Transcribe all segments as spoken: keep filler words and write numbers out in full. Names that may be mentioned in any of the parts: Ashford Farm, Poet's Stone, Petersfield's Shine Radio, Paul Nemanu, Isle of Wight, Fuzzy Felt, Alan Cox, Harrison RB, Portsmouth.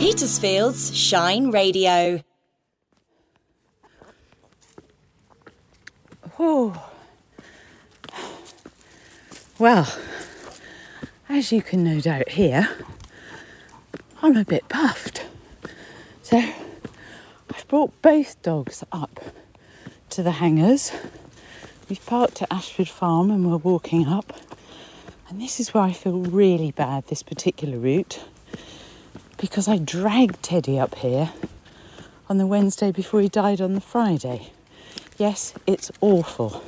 Petersfield's Shine Radio. Oh. Well, as you can no doubt hear, I'm a bit puffed. So I've brought both dogs up to the hangars. We've parked at Ashford Farm and we're walking up. And this is where I feel really bad, this particular route, because I dragged Teddy up here on the Wednesday before he died on the Friday. Yes, it's awful.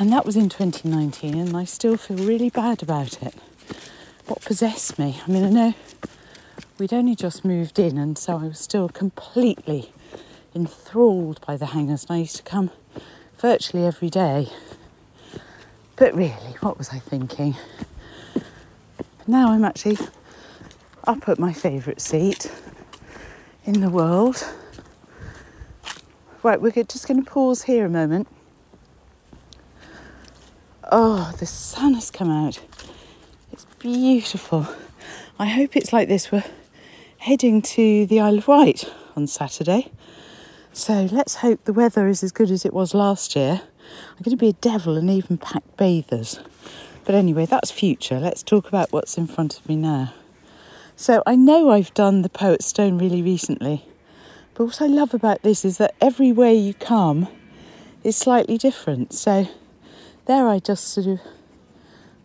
And that was in twenty nineteen, and I still feel really bad about it. What possessed me? I mean, I know we'd only just moved in, and so I was still completely enthralled by the hangars, and I used to come virtually every day. But really, what was I thinking? But now I'm actually up at my favourite seat in the world. Right, we're just going to pause here a moment. Oh, the sun has come out. It's beautiful. I hope it's like this. We're heading to the Isle of Wight on Saturday. So let's hope the weather is as good as it was last year. I'm going to be a devil and even pack bathers. But anyway, that's future. Let's talk about what's in front of me now. So I know I've done the Poet's Stone really recently. But what I love about this is that every way you come is slightly different. So there I just sort of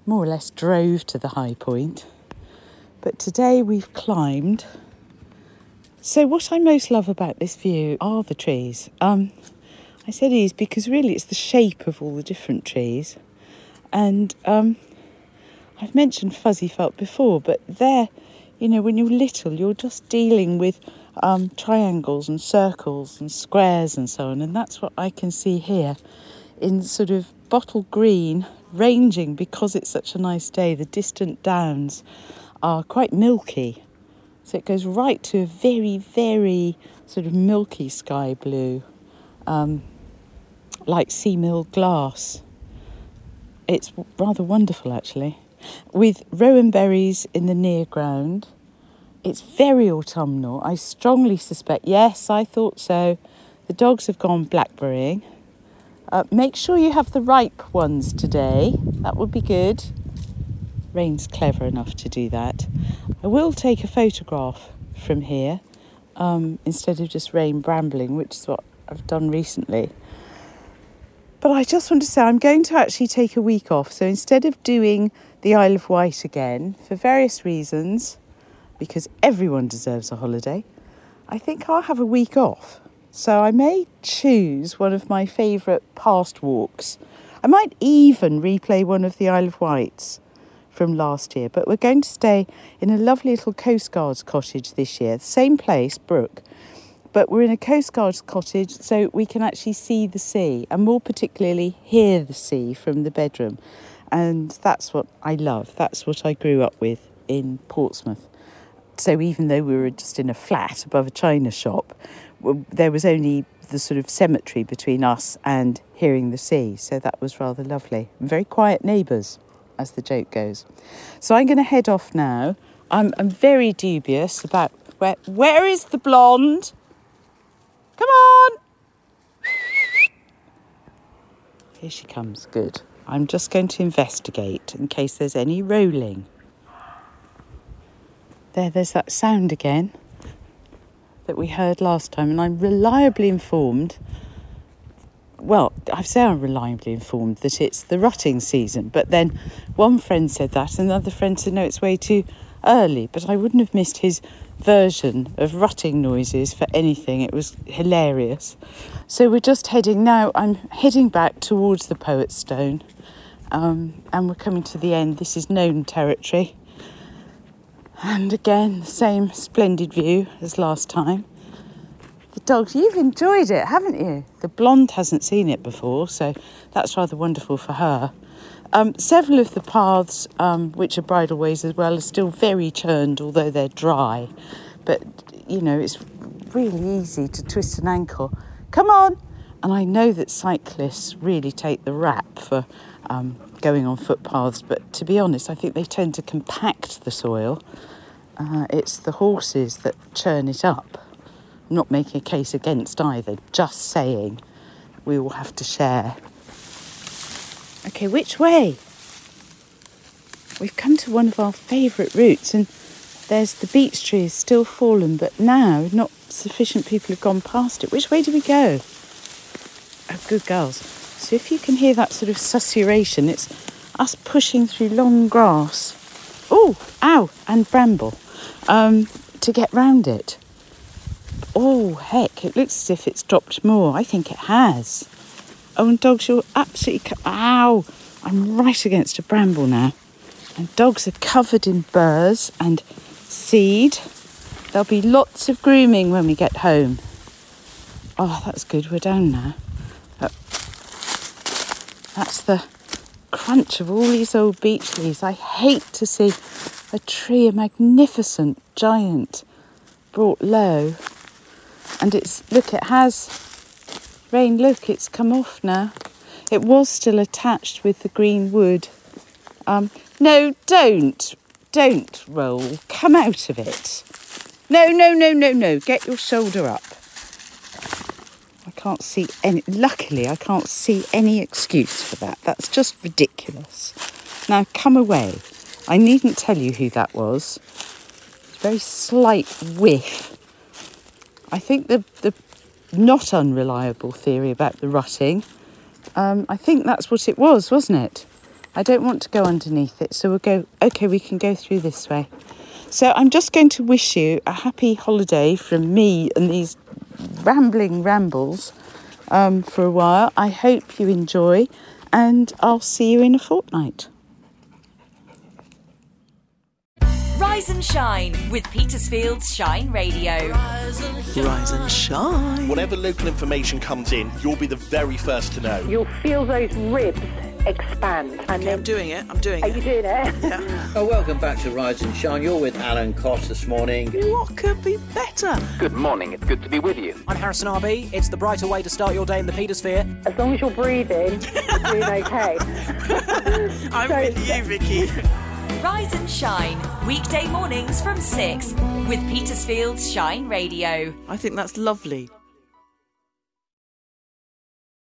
more or less drove to the high point. But today we've climbed. So what I most love about this view are the trees. Um, I said these because really it's the shape of all the different trees. And um, I've mentioned Fuzzy Felt before, but there, you know, when you're little, you're just dealing with Um, triangles and circles and squares and so on, and that's what I can see here in sort of bottle green, ranging because it's such a nice day. The distant downs are quite milky, so it goes right to a very very sort of milky sky blue, um, like sea mill glass. It's rather wonderful actually, with rowan berries in the near ground. It's very autumnal. I strongly suspect, yes, I thought so. The dogs have gone blackberrying. Uh, make sure you have the ripe ones today. That would be good. Rain's clever enough to do that. I will take a photograph from here um, instead of just rain brambling, which is what I've done recently. But I just want to say I'm going to actually take a week off. So instead of doing the Isle of Wight again, for various reasons, because everyone deserves a holiday, I think I'll have a week off. So I may choose one of my favourite past walks. I might even replay one of the Isle of Wights from last year, but we're going to stay in a lovely little Coast Guard's cottage this year. Same place, Brook, but we're in a Coast Guard's cottage so we can actually see the sea, and more particularly hear the sea from the bedroom. And that's what I love. That's what I grew up with in Portsmouth. So even though we were just in a flat above a china shop, there was only the sort of cemetery between us and hearing the sea. So that was rather lovely. Very quiet neighbours, as the joke goes. So I'm going to head off now. I'm, I'm very dubious about where... Where is the blonde? Come on! Here she comes. Good. I'm just going to investigate in case there's any rolling. There, there's that sound again that we heard last time, and I'm reliably informed, well, I say I'm reliably informed that it's the rutting season, but then one friend said that, another friend said no, it's way too early, but I wouldn't have missed his version of rutting noises for anything. It was hilarious. So we're just heading now, I'm heading back towards the Poet's Stone, um, and we're coming to the end. This is known territory. And again, the same splendid view as last time. The dogs, you've enjoyed it, haven't you? The blonde hasn't seen it before, so that's rather wonderful for her. Um, several of the paths, um, which are bridleways as well, are still very churned, although they're dry. But, you know, it's really easy to twist an ankle. Come on! And I know that cyclists really take the rap for um, going on footpaths, but to be honest, I think they tend to compact the soil Uh, it's the horses that churn it up. I'm not making a case against either, just saying we all have to share. Okay, which way? We've come to one of our favourite routes, and there's the beech tree is still fallen, but now not sufficient people have gone past it. Which way do we go? Oh, good girls. So if you can hear that sort of susurration, it's us pushing through long grass. Oh, ow, and bramble um, to get round it. Oh, heck, it looks as if it's dropped more. I think it has. Oh, and dogs, you're absolutely... Co- ow, I'm right against a bramble now. And dogs are covered in burrs and seed. There'll be lots of grooming when we get home. Oh, that's good. We're down now. Oh. That's the crunch of all these old beech leaves. I hate to see a tree, a magnificent giant, brought low. And it's, look, it has rain. Look, it's come off now. It was still attached with the green wood. Um... No, don't. Don't roll. Come out of it. No, no, no, no, no. Get your shoulder up. I can't see any... Luckily, I can't see any excuse for that. That's just ridiculous. Now, come away. I needn't tell you who that was. Very slight whiff. I think the, the not unreliable theory about the rutting, um, I think that's what it was, wasn't it? I don't want to go underneath it, so we'll go... OK, we can go through this way. So I'm just going to wish you a happy holiday from me and these rambling rambles um, for a while. I hope you enjoy, and I'll see you in a fortnight. Rise and shine with Petersfield's Shine Radio. Rise and shine. Rise and shine. Whatever local information comes in, you'll be the very first to know. You'll feel those ribs expand. And okay, then... I'm doing it, I'm doing are it. Are you doing it? Yeah. Well, welcome back to Rise and Shine. You're with Alan Cox this morning. What could be better? Good morning, it's good to be with you. I'm Harrison R B. It's the brighter way to start your day in the Petersphere. As long as you're breathing, you're doing okay. I'm so, with you, Vicky. Rise and Shine, weekday mornings from six with Petersfield's Shine Radio. I think that's lovely.